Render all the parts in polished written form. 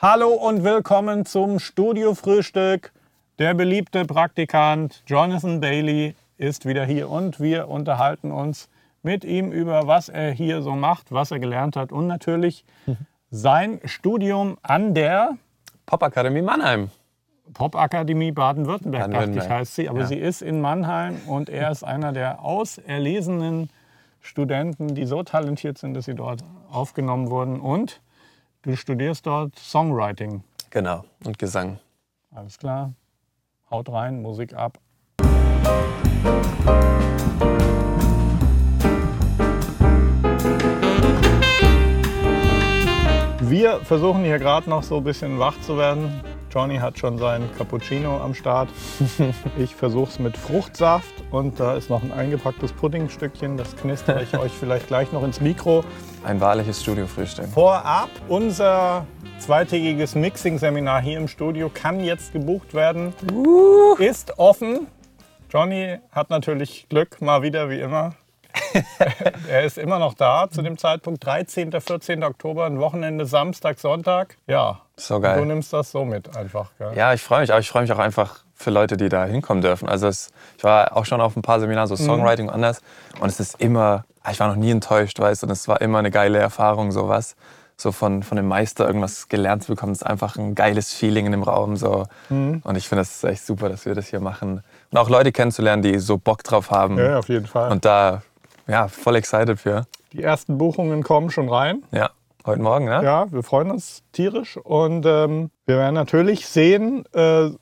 Hallo und willkommen zum Studiofrühstück. Der beliebte Praktikant Jonathan Bailey ist wieder hier und wir unterhalten uns mit ihm über, was er hier so macht, was er gelernt hat und natürlich sein Studium an der Popakademie Mannheim. Popakademie Baden-Württemberg, dachte ich, heißt sie. Aber ja, sie ist in Mannheim und er ist einer der auserlesenen Studenten, die so talentiert sind, dass sie dort aufgenommen wurden. Und du studierst dort Songwriting. Genau, und Gesang. Alles klar. Haut rein, Musik ab. Wir versuchen hier gerade noch so ein bisschen wach zu werden. Johnny hat schon seinen Cappuccino am Start. Ich versuche es mit Fruchtsaft und da ist noch ein eingepacktes Puddingstückchen. Das knistere ich euch vielleicht gleich noch ins Mikro. Ein wahrliches Studiofrühstück. Vorab, unser zweitägiges Mixing-Seminar hier im Studio kann jetzt gebucht werden. Ist offen. Johnny hat natürlich Glück, mal wieder wie immer. Er ist immer noch da zu dem Zeitpunkt, 13. 14. Oktober, ein Wochenende, Samstag, Sonntag. Ja, so geil. Du nimmst das so mit einfach. Gell? Ja, ich freue mich, aber ich freue mich auch einfach für Leute, die da hinkommen dürfen. Also ich war auch schon auf ein paar Seminaren, so Songwriting und anders. Und es ist immer, ich war noch nie enttäuscht, weißt du, und es war immer eine geile Erfahrung, sowas. So von dem Meister irgendwas gelernt zu bekommen, ist einfach ein geiles Feeling in dem Raum. So. Und ich finde, das ist echt super, dass wir das hier machen. Und auch Leute kennenzulernen, die so Bock drauf haben. Ja, auf jeden Fall. Und da, ja, voll excited für. Die ersten Buchungen kommen schon rein. Ja, heute Morgen, ne? Ja, wir freuen uns tierisch. Und wir werden natürlich sehen,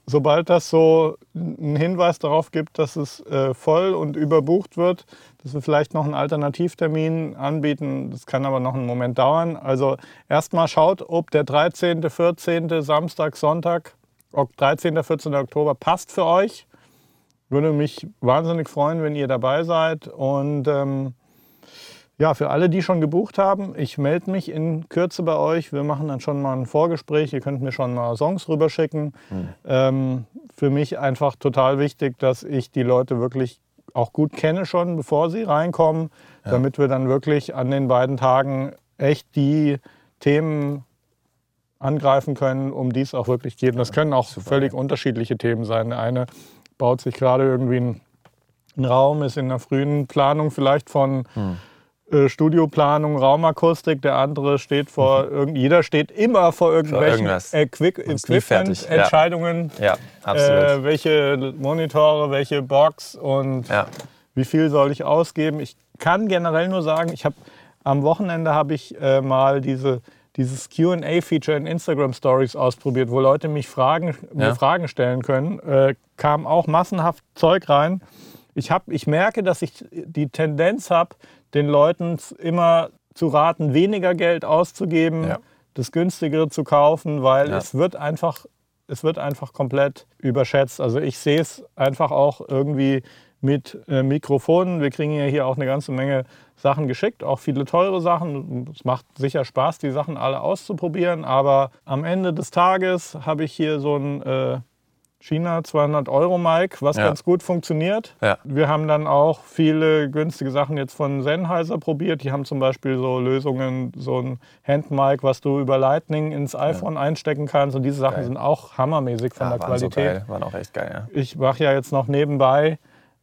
sobald das so einen Hinweis darauf gibt, dass es voll und überbucht wird, dass wir vielleicht noch einen Alternativtermin anbieten. Das kann aber noch einen Moment dauern. Also erstmal schaut, ob der 13., 14., Samstag, Sonntag, 13., 14. Oktober passt für euch. Würde mich wahnsinnig freuen, wenn ihr dabei seid. Und ja, für alle, die schon gebucht haben, ich melde mich in Kürze bei euch. Wir machen dann schon mal ein Vorgespräch. Ihr könnt mir schon mal Songs rüberschicken. Für mich einfach total wichtig, dass ich die Leute wirklich auch gut kenne schon, bevor sie reinkommen, ja, damit wir dann wirklich an den beiden Tagen echt die Themen angreifen können, um die es auch wirklich geht. Und das können auch völlig unterschiedliche Themen sein. Der eine baut sich gerade irgendwie einen Raum, ist in der frühen Planung vielleicht von Studioplanung, Raumakustik. Der andere steht vor, jeder steht immer vor irgendwelchen Equipment-Entscheidungen. Ja. Ja, welche Monitore, welche Box und wie viel soll ich ausgeben. Ich kann generell nur sagen, ich habe am Wochenende mal dieses Q&A-Feature in Instagram-Stories ausprobiert, wo Leute mich mir Fragen stellen können. Kam auch massenhaft Zeug rein. Ich merke, dass ich die Tendenz habe, den Leuten immer zu raten, weniger Geld auszugeben, das Günstigere zu kaufen, weil es wird einfach komplett überschätzt. Also ich sehe es einfach auch irgendwie mit Mikrofonen. Wir kriegen ja hier auch eine ganze Menge Sachen geschickt, auch viele teure Sachen. Es macht sicher Spaß, die Sachen alle auszuprobieren, aber am Ende des Tages habe ich hier so ein China 200-Euro-Mic, was ganz gut funktioniert. Ja. Wir haben dann auch viele günstige Sachen jetzt von Sennheiser probiert. Die haben zum Beispiel so Lösungen, so ein Hand-Mic, was du über Lightning ins iPhone einstecken kannst. Und diese Sachen sind auch hammermäßig von der Qualität. So geil. Waren auch echt geil, ja. Ich mache ja jetzt noch nebenbei,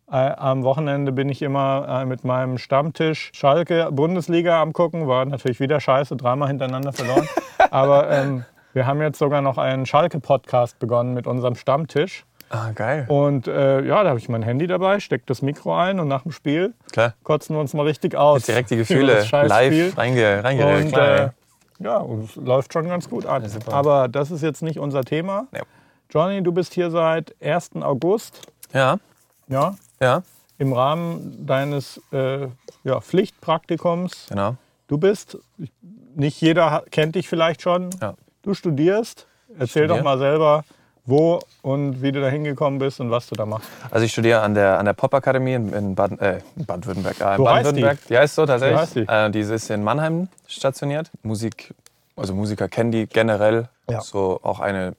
am Wochenende bin ich immer mit meinem Stammtisch Schalke Bundesliga am gucken. War natürlich wieder scheiße, dreimal hintereinander verloren. Aber wir haben jetzt sogar noch einen Schalke-Podcast begonnen mit unserem Stammtisch. Ah, geil. Und da habe ich mein Handy dabei, stecke das Mikro ein und nach dem Spiel kotzen wir uns mal richtig aus. Jetzt direkt die Gefühle live reingeregt. Und es läuft schon ganz gut an. Aber das ist jetzt nicht unser Thema. Ja. Johnny, du bist hier seit 1. August. Ja. Ja? Ja. Im Rahmen deines Pflichtpraktikums. Genau. Du bist, nicht jeder kennt dich vielleicht schon. Ja. Du studierst. Erzähl doch mal selber, wo und wie du da hingekommen bist und was du da machst. Also ich studiere an der Popakademie in Baden-Württemberg. So heißt die? Die heißt so tatsächlich. Die ist in Mannheim stationiert. Musiker kennen die generell. Ja. So auch eine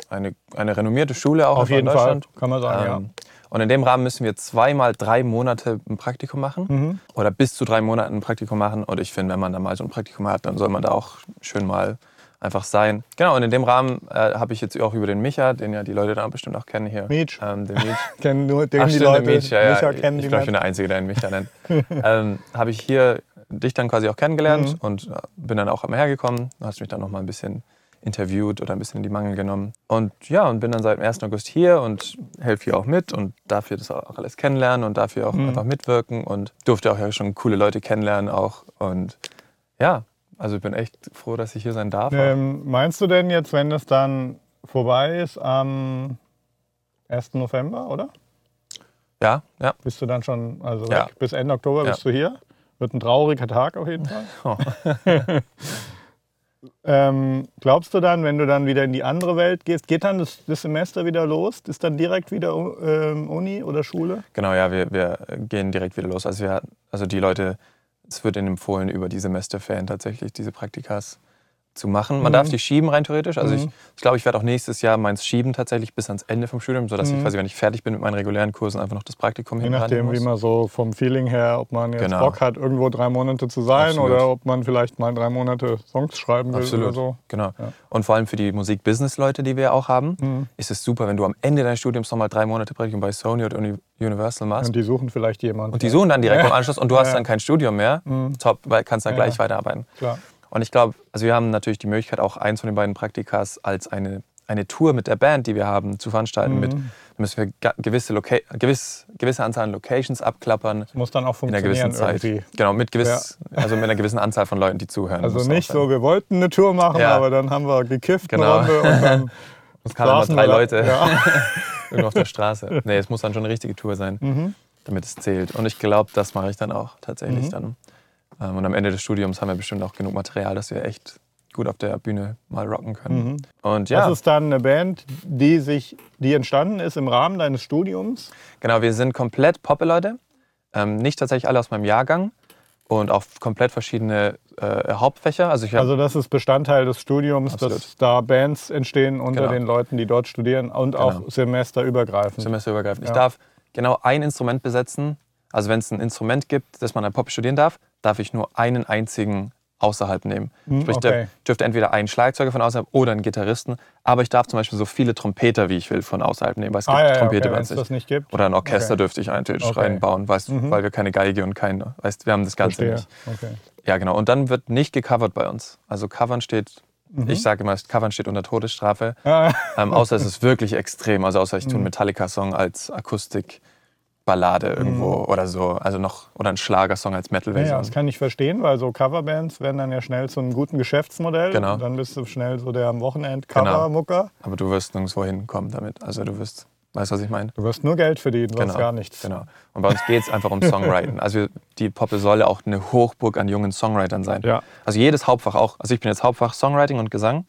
renommierte Schule auch in Deutschland. Auf jeden Fall, kann man sagen, ja. Und in dem Rahmen müssen wir 2 mal 3 Monate ein Praktikum machen oder bis zu 3 Monaten ein Praktikum machen. Und ich finde, wenn man da mal so ein Praktikum hat, dann soll man da auch schön mal einfach sein. Genau, und in dem Rahmen habe ich jetzt auch über den Micha, den ja die Leute dann bestimmt auch kennen hier. Micha. Den Micha. Kennen nur den die Leute. Micha, ja. Micha kennen ich glaube, ich bin der Einzige, der ihn Micha nennt. Habe ich hier dich dann quasi auch kennengelernt und bin dann auch einmal hergekommen. Du hast mich dann noch mal ein bisschen interviewt oder ein bisschen in die Mangel genommen. Und ja, und bin dann seit dem 1. August hier und helfe hier auch mit und darf hier das auch alles kennenlernen und darf hier auch einfach mitwirken und durfte auch ja schon coole Leute kennenlernen auch. Und ja, also ich bin echt froh, dass ich hier sein darf. Meinst du denn jetzt, wenn das dann vorbei ist am 1. November, oder? Ja, ja. Bist du dann schon, also ja. Bis Ende Oktober bist du hier? Wird ein trauriger Tag auf jeden Fall. Oh. Glaubst du dann, wenn du dann wieder in die andere Welt gehst, geht dann das Semester wieder los? Ist dann direkt wieder Uni oder Schule? Genau, ja, wir gehen direkt wieder los. Also die Leute, es wird ihnen empfohlen, über die Semesterferien tatsächlich diese Praktikas zu machen. Man darf die schieben rein theoretisch. Also ich glaube, ich werde auch nächstes Jahr meins schieben tatsächlich bis ans Ende vom Studium, sodass ich quasi, wenn ich fertig bin mit meinen regulären Kursen, einfach noch das Praktikum hinnehmen muss. Je nachdem, wie man so vom Feeling her, ob man jetzt Bock hat, irgendwo 3 Monate zu sein oder ob man vielleicht mal 3 Monate Songs schreiben will oder so. Genau. Ja. Und vor allem für die Musik-Business-Leute, die wir auch haben, ist es super, wenn du am Ende deines Studiums nochmal 3 Monate Praktikum bei Sony oder Universal machst. Und die suchen vielleicht jemanden. Und die suchen dann direkt im Anschluss und du hast dann kein Studium mehr. Top, weil kannst dann gleich weiterarbeiten. Klar. Und ich glaube, also wir haben natürlich die Möglichkeit, auch eins von den beiden Praktikas als eine Tour mit der Band, die wir haben, zu veranstalten. Da müssen wir gewisse Anzahl an Locations abklappern. Das muss dann auch funktionieren in einer gewissen Zeit. Irgendwie. Genau, also mit einer gewissen Anzahl von Leuten, die zuhören. Also nicht so, wir wollten eine Tour machen, aber dann haben wir gekifft eine Runde und dann es kamen immer 3 Leute irgendwo auf der Straße. Nee, es muss dann schon eine richtige Tour sein, damit es zählt. Und ich glaube, das mache ich dann auch tatsächlich dann. Und am Ende des Studiums haben wir bestimmt auch genug Material, dass wir echt gut auf der Bühne mal rocken können. Und ja. Das ist dann eine Band, die entstanden ist im Rahmen deines Studiums? Genau, wir sind komplett Pop-Leute. Nicht tatsächlich alle aus meinem Jahrgang und auch komplett verschiedene Hauptfächer. Also das ist Bestandteil des Studiums, dass da Bands entstehen unter den Leuten, die dort studieren und auch semesterübergreifend. Ja. Ich darf genau ein Instrument besetzen. Also wenn es ein Instrument gibt, das man an Pop studieren darf ich nur einen einzigen außerhalb nehmen. Sprich, der dürfte entweder einen Schlagzeuger von außerhalb oder einen Gitarristen. Aber ich darf zum Beispiel so viele Trompeter, wie ich will, von außerhalb nehmen, weil es gibt Trompete bei sich. Das nicht gibt. Oder ein Orchester dürfte ich theoretisch reinbauen, weil wir keine Geige und wir haben das Ganze nicht. Okay. Ja, genau. Und dann wird nicht gecovert bei uns. Also Covern steht, ich sage immer, Covern steht unter Todesstrafe. Außer es ist wirklich extrem. Also außer ich tue einen Metallica-Song als Akustik. Ballade irgendwo oder so, also noch oder ein Schlagersong als Metal-Version. Ja, das kann ich verstehen, weil so Coverbands werden dann ja schnell zu einem guten Geschäftsmodell. Genau. Und dann bist du schnell so der am Wochenend Covermucker. Genau. Aber du wirst nirgendwo hinkommen damit. Also weißt du, was ich meine? Du wirst nur Geld verdienen, du hast gar nichts. Genau. Und bei uns geht es einfach um Songwriting. Also die Poppe soll auch eine Hochburg an jungen Songwritern sein. Ja. Also jedes Hauptfach auch. Also ich bin jetzt Hauptfach Songwriting und Gesang,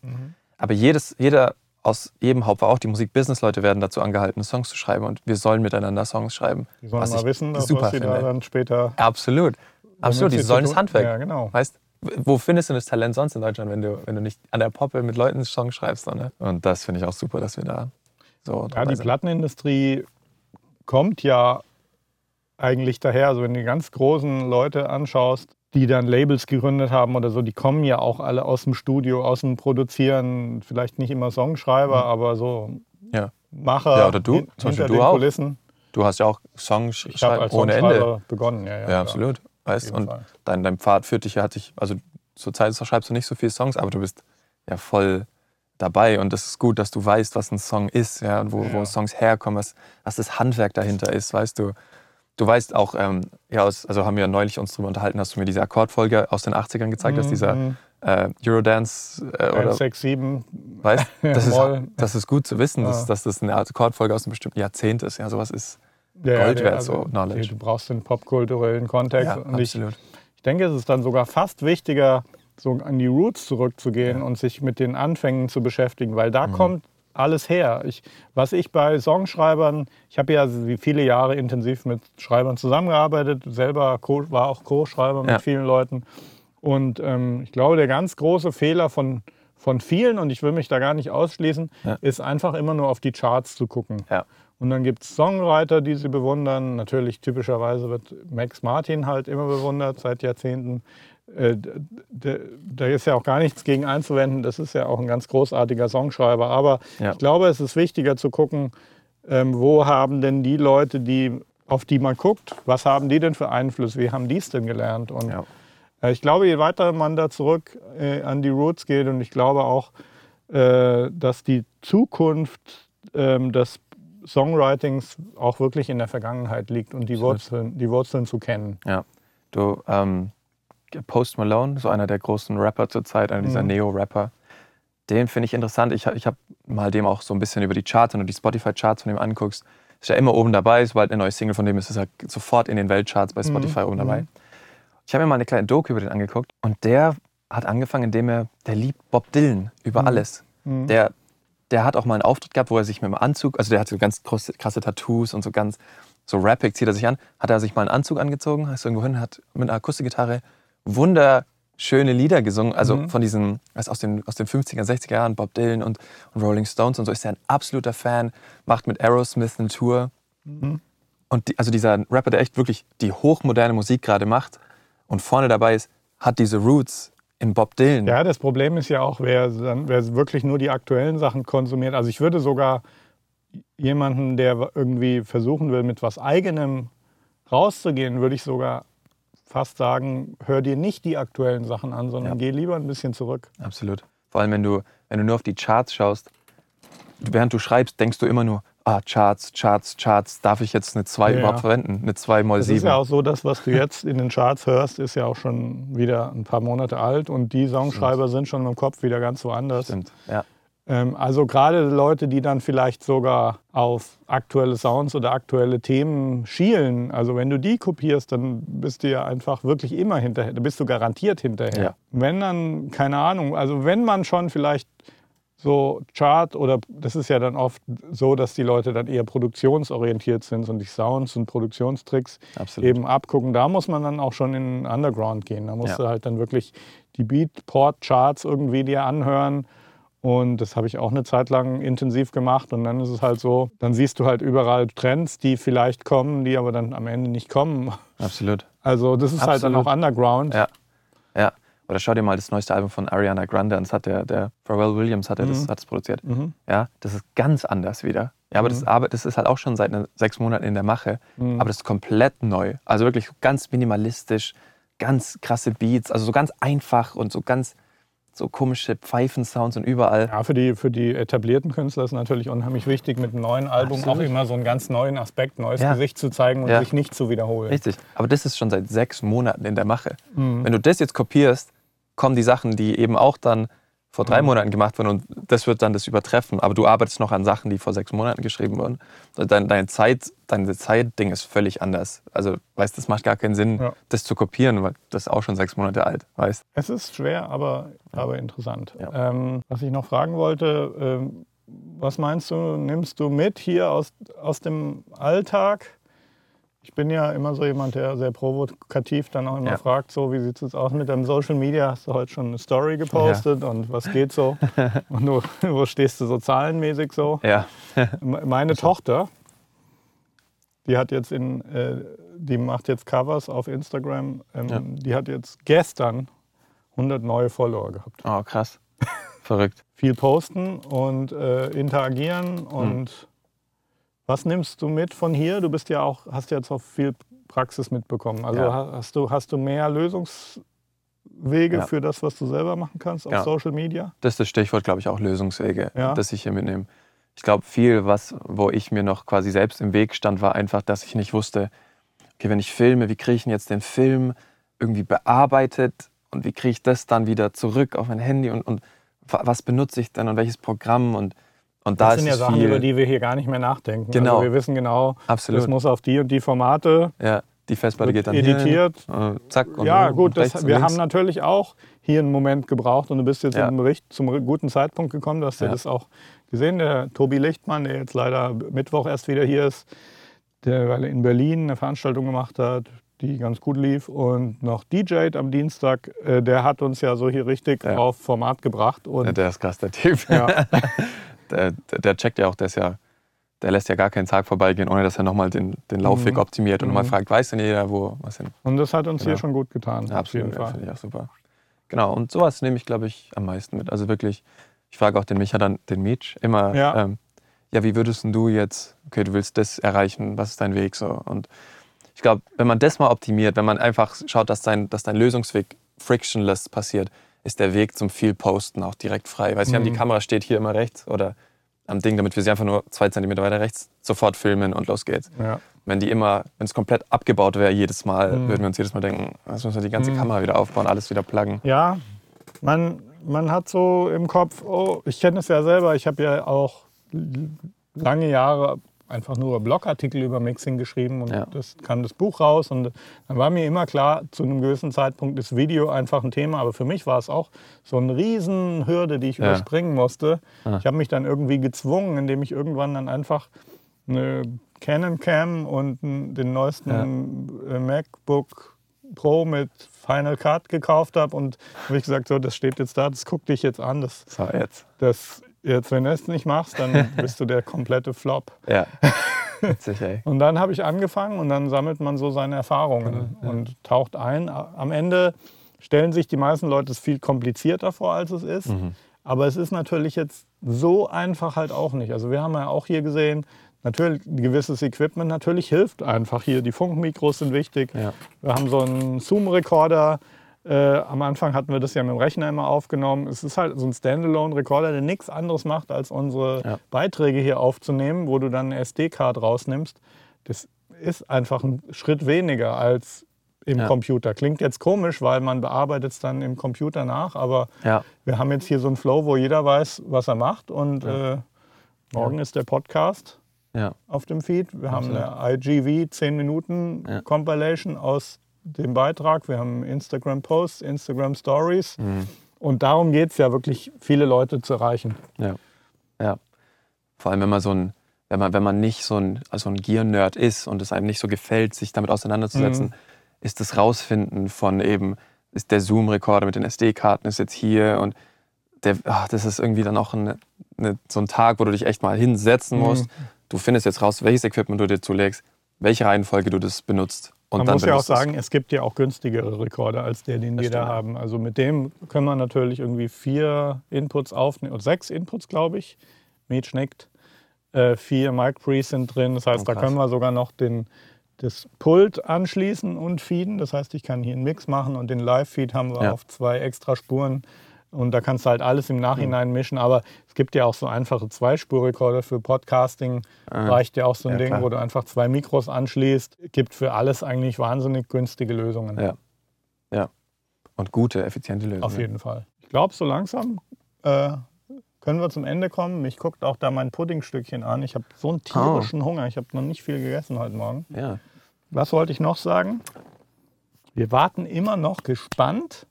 aber jeder aus jedem Hauptfach, auch die Musik-Business-Leute werden dazu angehalten, Songs zu schreiben und wir sollen miteinander Songs schreiben. Die sollen mal wissen, was sie da dann später... Absolut, die sollen das Handwerk. Ja, genau. Weißt, wo findest du das Talent sonst in Deutschland, wenn du nicht an der Poppe mit Leuten Songs schreibst? Ne? Und das finde ich auch super, dass wir da so dabei sind. Die Plattenindustrie kommt ja eigentlich daher, also wenn du die ganz großen Leute anschaust, die dann Labels gegründet haben oder so, die kommen ja auch alle aus dem Studio, aus dem Produzieren, vielleicht nicht immer Songschreiber, aber so Macher oder du, zum Beispiel du auch. Kulissen. Du hast ja auch Songschreiben ohne Ende begonnen, ja absolut. Weißt, und dein Pfad führt dich also zur Zeit schreibst du nicht so viele Songs, aber du bist ja voll dabei und es ist gut, dass du weißt, was ein Song ist, wo Songs herkommen, was das Handwerk dahinter ist, weißt du. Du weißt auch, also haben wir neulich uns drüber unterhalten, hast du mir diese Akkordfolge aus den 80ern gezeigt, dass dieser Eurodance oder 6-7. Weißt, das ist gut zu wissen, dass das eine Akkordfolge aus einem bestimmten Jahrzehnt ist. Ja, sowas ist Gold wert, so Knowledge. Du brauchst den popkulturellen Kontext. Ja, und absolut. Ich denke, es ist dann sogar fast wichtiger, so an die Roots zurückzugehen und sich mit den Anfängen zu beschäftigen, weil da kommt alles her. Was ich bei Songschreibern, ich habe ja viele Jahre intensiv mit Schreibern zusammengearbeitet, selber war auch Co-Schreiber mit vielen Leuten und ich glaube, der ganz große Fehler von vielen, und ich will mich da gar nicht ausschließen, ist einfach immer nur auf die Charts zu gucken. Ja. Und dann gibt es Songwriter, die sie bewundern, natürlich typischerweise wird Max Martin halt immer bewundert seit Jahrzehnten. da ist ja auch gar nichts gegen einzuwenden. Das ist ja auch ein ganz großartiger Songschreiber. Aber ich glaube, es ist wichtiger zu gucken, wo haben denn die Leute, auf die man guckt, was haben die denn für Einfluss? Wie haben die es denn gelernt? Und ich glaube, je weiter man da zurück an die Roots geht, und ich glaube auch, dass die Zukunft des Songwritings auch wirklich in der Vergangenheit liegt und die Wurzeln zu kennen. Ja, du, Post Malone, so einer der großen Rapper zur Zeit, einer dieser Neo-Rapper, den finde ich interessant. Ich habe mal dem auch so ein bisschen über die Charts, wenn du die Spotify-Charts von dem anguckst, ist ja immer oben dabei, sobald eine neue Single von dem ist, ist er sofort in den Weltcharts bei Spotify oben dabei. Ich habe mir mal eine kleine Doku über den angeguckt und der hat angefangen, indem der liebt Bob Dylan über alles. Der hat auch mal einen Auftritt gehabt, wo er sich mit einem Anzug, also der hat so ganz krasse Tattoos und so ganz, so rappig zieht er sich an, hat er sich mal einen Anzug angezogen, ist irgendwo hin, hat mit einer Akustikgitarre wunderschöne Lieder gesungen, also von diesen, also aus den 50er, 60er Jahren, Bob Dylan und Rolling Stones und so, ist er ein absoluter Fan, macht mit Aerosmith eine Tour. Und also dieser Rapper, der echt wirklich die hochmoderne Musik gerade macht und vorne dabei ist, hat diese Roots in Bob Dylan. Ja, das Problem ist ja auch, wer wirklich nur die aktuellen Sachen konsumiert. Also ich würde sogar jemanden, der irgendwie versuchen will, mit was Eigenem rauszugehen, würde ich sogar fast sagen, hör dir nicht die aktuellen Sachen an, sondern geh lieber ein bisschen zurück. Absolut. Vor allem, wenn du nur auf die Charts schaust, während du schreibst, denkst du immer nur, Charts, darf ich jetzt eine 2 überhaupt verwenden? Eine 2x7. Es ist ja auch so, das, was du jetzt in den Charts hörst, ist ja auch schon wieder ein paar Monate alt und die Songschreiber sind schon im Kopf wieder ganz woanders. Stimmt, ja. Also gerade Leute, die dann vielleicht sogar auf aktuelle Sounds oder aktuelle Themen schielen, also wenn du die kopierst, dann bist du ja einfach wirklich immer hinterher, dann bist du garantiert hinterher. Ja. Wenn dann, keine Ahnung, also wenn man schon vielleicht so Chart oder das ist ja dann oft so, dass die Leute dann eher produktionsorientiert sind und die Sounds und Produktionstricks eben abgucken. Da muss man dann auch schon in den Underground gehen. Da musst du halt dann wirklich die Beatport-Charts irgendwie dir anhören. Und das habe ich auch eine Zeit lang intensiv gemacht. Und dann ist es halt so, dann siehst du halt überall Trends, die vielleicht kommen, die aber dann am Ende nicht kommen. Absolut. Also das ist halt dann auch Underground. Ja, ja. Oder schau dir mal das neueste Album von Ariana Grande an. Das hat der Pharrell Williams hat das produziert. Ja, das ist ganz anders wieder. Ja, aber das ist halt auch schon seit 6 Monaten in der Mache. Aber das ist komplett neu. Also wirklich ganz minimalistisch, ganz krasse Beats. Also so ganz einfach und so ganz... so komische Pfeifen-Sounds und überall. Ja, für die etablierten Künstler ist natürlich unheimlich wichtig, mit einem neuen Album auch immer so einen ganz neuen Aspekt, neues Gesicht zu zeigen und sich nicht zu wiederholen. Richtig, aber das ist schon seit 6 Monaten in der Mache. Wenn du das jetzt kopierst, kommen die Sachen, die eben auch dann vor 3 Monaten gemacht wurden und das wird dann das übertreffen. Aber du arbeitest noch an Sachen, die vor 6 Monaten geschrieben wurden. Dein Zeitding ist völlig anders. Also, weißt, das macht gar keinen Sinn, das zu kopieren, weil das ist auch schon 6 Monate alt, weißt. Es ist schwer, aber interessant. Ja. Was ich noch fragen wollte, was meinst du, nimmst du mit hier aus dem Alltag? Ich bin ja immer so jemand, der sehr provokativ dann auch immer fragt, so wie sieht es jetzt aus mit deinem Social Media? Hast du heute schon eine Story gepostet und was geht so? Und wo stehst du so zahlenmäßig so? Ja. Meine Tochter, die hat jetzt die macht jetzt Covers auf Instagram. Die hat jetzt gestern 100 neue Follower gehabt. Oh, krass. Verrückt. Viel posten und interagieren und... Was nimmst du mit von hier? Du bist ja auch, hast jetzt auch viel Praxis mitbekommen. Also hast du mehr Lösungswege für das, was du selber machen kannst auf Social Media? Das ist das Stichwort, glaube ich, auch Lösungswege, das ich hier mitnehme. Ich glaube, viel, wo ich mir noch quasi selbst im Weg stand, war einfach, dass ich nicht wusste, okay, wenn ich filme, wie kriege ich denn jetzt den Film irgendwie bearbeitet und wie kriege ich das dann wieder zurück auf mein Handy und was benutze ich dann und welches Programm und das sind ja Sachen, über die wir hier gar nicht mehr nachdenken. Genau. Also wir wissen genau, das muss auf die und die Formate. Ja, die Festplatte geht dann editiert. Hin, zack und ja, gut, wir haben natürlich auch hier einen Moment gebraucht und du bist jetzt zum guten Zeitpunkt gekommen, du hast ja das auch gesehen. Der Tobi Lichtmann, der jetzt leider Mittwoch erst wieder hier ist, weil er in Berlin eine Veranstaltung gemacht hat, die ganz gut lief und noch DJed am Dienstag, der hat uns ja so hier richtig auf Format gebracht. Und der ist krass, der Typ. Ja. Der checkt ja auch, der ist ja der lässt ja gar keinen Tag vorbeigehen, ohne dass er nochmal den Laufweg optimiert und nochmal fragt, weiß denn jeder, wo was hin? Und das hat uns hier schon gut getan. Ja, absolut, auf jeden Fall. Finde ich auch super. Genau, und sowas nehme ich, glaube ich, am meisten mit. Also wirklich, ich frage auch den Micha dann, den Mitch, immer, wie würdest du jetzt, okay, du willst das erreichen, was ist dein Weg? So. Und ich glaube, wenn man das mal optimiert, wenn man einfach schaut, dass dein Lösungsweg frictionless passiert, ist der Weg zum viel Posten auch direkt frei. Weißt du, die Kamera steht hier immer rechts oder am Ding, damit wir sie einfach nur 2 Zentimeter weiter rechts sofort filmen und los geht's. Ja. Wenn es komplett abgebaut wäre jedes Mal, würden wir uns jedes Mal denken, jetzt müssen wir die ganze Kamera wieder aufbauen, alles wieder pluggen. Ja, man hat so im Kopf, oh, ich kenne es ja selber, ich habe ja auch lange Jahre einfach nur Blogartikel über Mixing geschrieben und das kam das Buch raus und dann war mir immer klar, zu einem gewissen Zeitpunkt ist Video einfach ein Thema, aber für mich war es auch so eine Riesenhürde, die ich überspringen musste. Ja. Ich habe mich dann irgendwie gezwungen, indem ich irgendwann dann einfach eine Canon Cam und den neuesten MacBook Pro mit Final Cut gekauft habe und habe ich gesagt, so, das steht jetzt da, das guck dich jetzt an, Jetzt, wenn du es nicht machst, dann bist du der komplette Flop. Ja, witzig, ey. Und dann habe ich angefangen und dann sammelt man so seine Erfahrungen und taucht ein. Am Ende stellen sich die meisten Leute es viel komplizierter vor, als es ist. Aber es ist natürlich jetzt so einfach halt auch nicht. Also wir haben ja auch hier gesehen, natürlich ein gewisses Equipment natürlich hilft einfach hier. Die Funkmikros sind wichtig. Ja. Wir haben so einen Zoom-Rekorder. Am Anfang hatten wir das ja mit dem Rechner immer aufgenommen. Es ist halt so ein Standalone-Recorder, der nichts anderes macht, als unsere Beiträge hier aufzunehmen, wo du dann eine SD-Card rausnimmst. Das ist einfach ein Schritt weniger als im Computer. Klingt jetzt komisch, weil man bearbeitet es dann im Computer nach, aber wir haben jetzt hier so einen Flow, wo jeder weiß, was er macht und morgen ist der Podcast auf dem Feed. Wir haben eine IGV 10 Minuten Compilation aus den Beitrag, wir haben Instagram-Posts, Instagram-Stories und darum geht es ja wirklich, viele Leute zu erreichen. Ja. Vor allem, wenn man nicht so ein Gear-Nerd ist und es einem nicht so gefällt, sich damit auseinanderzusetzen, ist das Rausfinden von eben, ist der Zoom-Rekorder mit den SD-Karten ist jetzt hier und das ist irgendwie dann auch so ein Tag, wo du dich echt mal hinsetzen musst. Du findest jetzt raus, welches Equipment du dir zulegst, welche Reihenfolge du das benutzt. Man muss ja auch sagen, es gibt ja auch günstigere Rekorder als der, den wir da haben. Also mit dem können wir natürlich irgendwie 4 Inputs aufnehmen, oder 6 Inputs, glaube ich. Mitch nickt. 4 Mic-Pre's sind drin. Das heißt, da können wir sogar noch das Pult anschließen und feeden. Das heißt, ich kann hier einen Mix machen und den Live-Feed haben wir auf 2 extra Spuren. Und da kannst du halt alles im Nachhinein mischen. Aber es gibt ja auch so einfache 2-Spur-Rekorder für Podcasting. Reicht ja auch so ein Ding, wo du einfach 2 Mikros anschließt. Gibt für alles eigentlich wahnsinnig günstige Lösungen. Ja. Und gute, effiziente Lösungen. Auf jeden Fall. Ich glaube, so langsam können wir zum Ende kommen. Mich guckt auch da mein Puddingstückchen an. Ich habe so einen tierischen Hunger. Ich habe noch nicht viel gegessen heute Morgen. Ja. Was wollte ich noch sagen? Wir warten immer noch gespannt,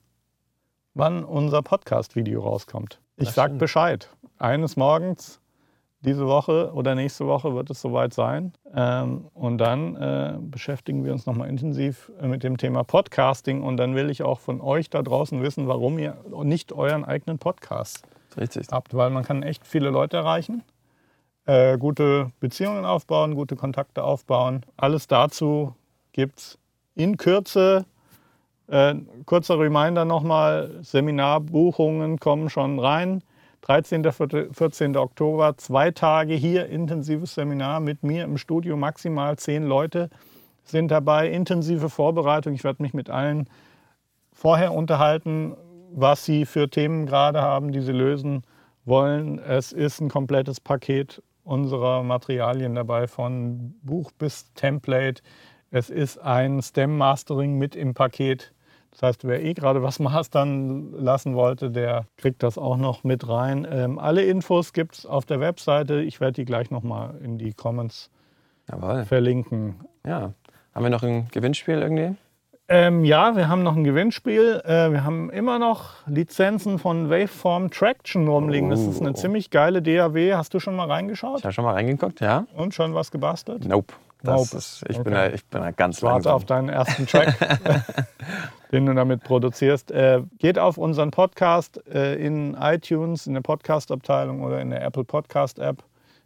wann unser Podcast-Video rauskommt. Ich sag Bescheid. Eines Morgens, diese Woche oder nächste Woche wird es soweit sein. Und dann beschäftigen wir uns nochmal intensiv mit dem Thema Podcasting. Und dann will ich auch von euch da draußen wissen, warum ihr nicht euren eigenen Podcast habt. Weil man kann echt viele Leute erreichen, gute Beziehungen aufbauen, gute Kontakte aufbauen. Alles dazu gibt's in Kürze. Kurzer Reminder nochmal, Seminarbuchungen kommen schon rein. 13. 14. Oktober, 2 Tage hier, intensives Seminar mit mir im Studio. Maximal 10 Leute sind dabei. Intensive Vorbereitung. Ich werde mich mit allen vorher unterhalten, was sie für Themen gerade haben, die sie lösen wollen. Es ist ein komplettes Paket unserer Materialien dabei, von Buch bis Template. Es ist ein Stem-Mastering mit im Paket. Das heißt, wer gerade was mastern lassen wollte, der kriegt das auch noch mit rein. Alle Infos gibt es auf der Webseite. Ich werde die gleich nochmal in die Comments verlinken. Ja. Haben wir noch ein Gewinnspiel irgendwie? Wir haben noch ein Gewinnspiel. Wir haben immer noch Lizenzen von Waveform Tracktion rumliegen. Das ist eine ziemlich geile DAW. Hast du schon mal reingeschaut? Ich habe schon mal reingeguckt, ja. Und schon was gebastelt? Nope. Ich bin ganz langsam. Warte auf deinen ersten Track, den du damit produzierst. Geht auf unseren Podcast in iTunes, in der Podcast-Abteilung oder in der Apple Podcast-App.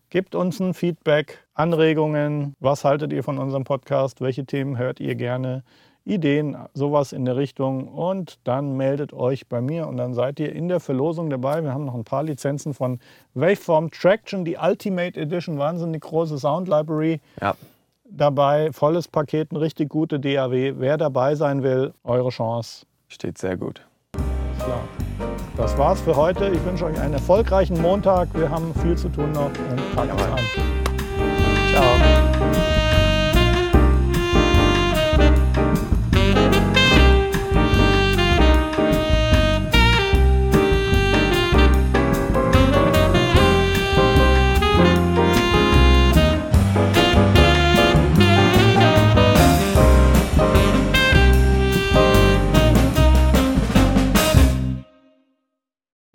Gebt uns ein Feedback, Anregungen, was haltet ihr von unserem Podcast, welche Themen hört ihr gerne, Ideen, sowas in der Richtung, und dann meldet euch bei mir und dann seid ihr in der Verlosung dabei. Wir haben noch ein paar Lizenzen von Waveform Tracktion, die Ultimate Edition, wahnsinnig große Sound Library. Ja. Dabei volles Paket, eine richtig gute DAW. Wer dabei sein will, eure Chance. Steht sehr gut. Klar. Das war's für heute. Ich wünsche euch einen erfolgreichen Montag. Wir haben viel zu tun noch. Und packen uns an. Ciao.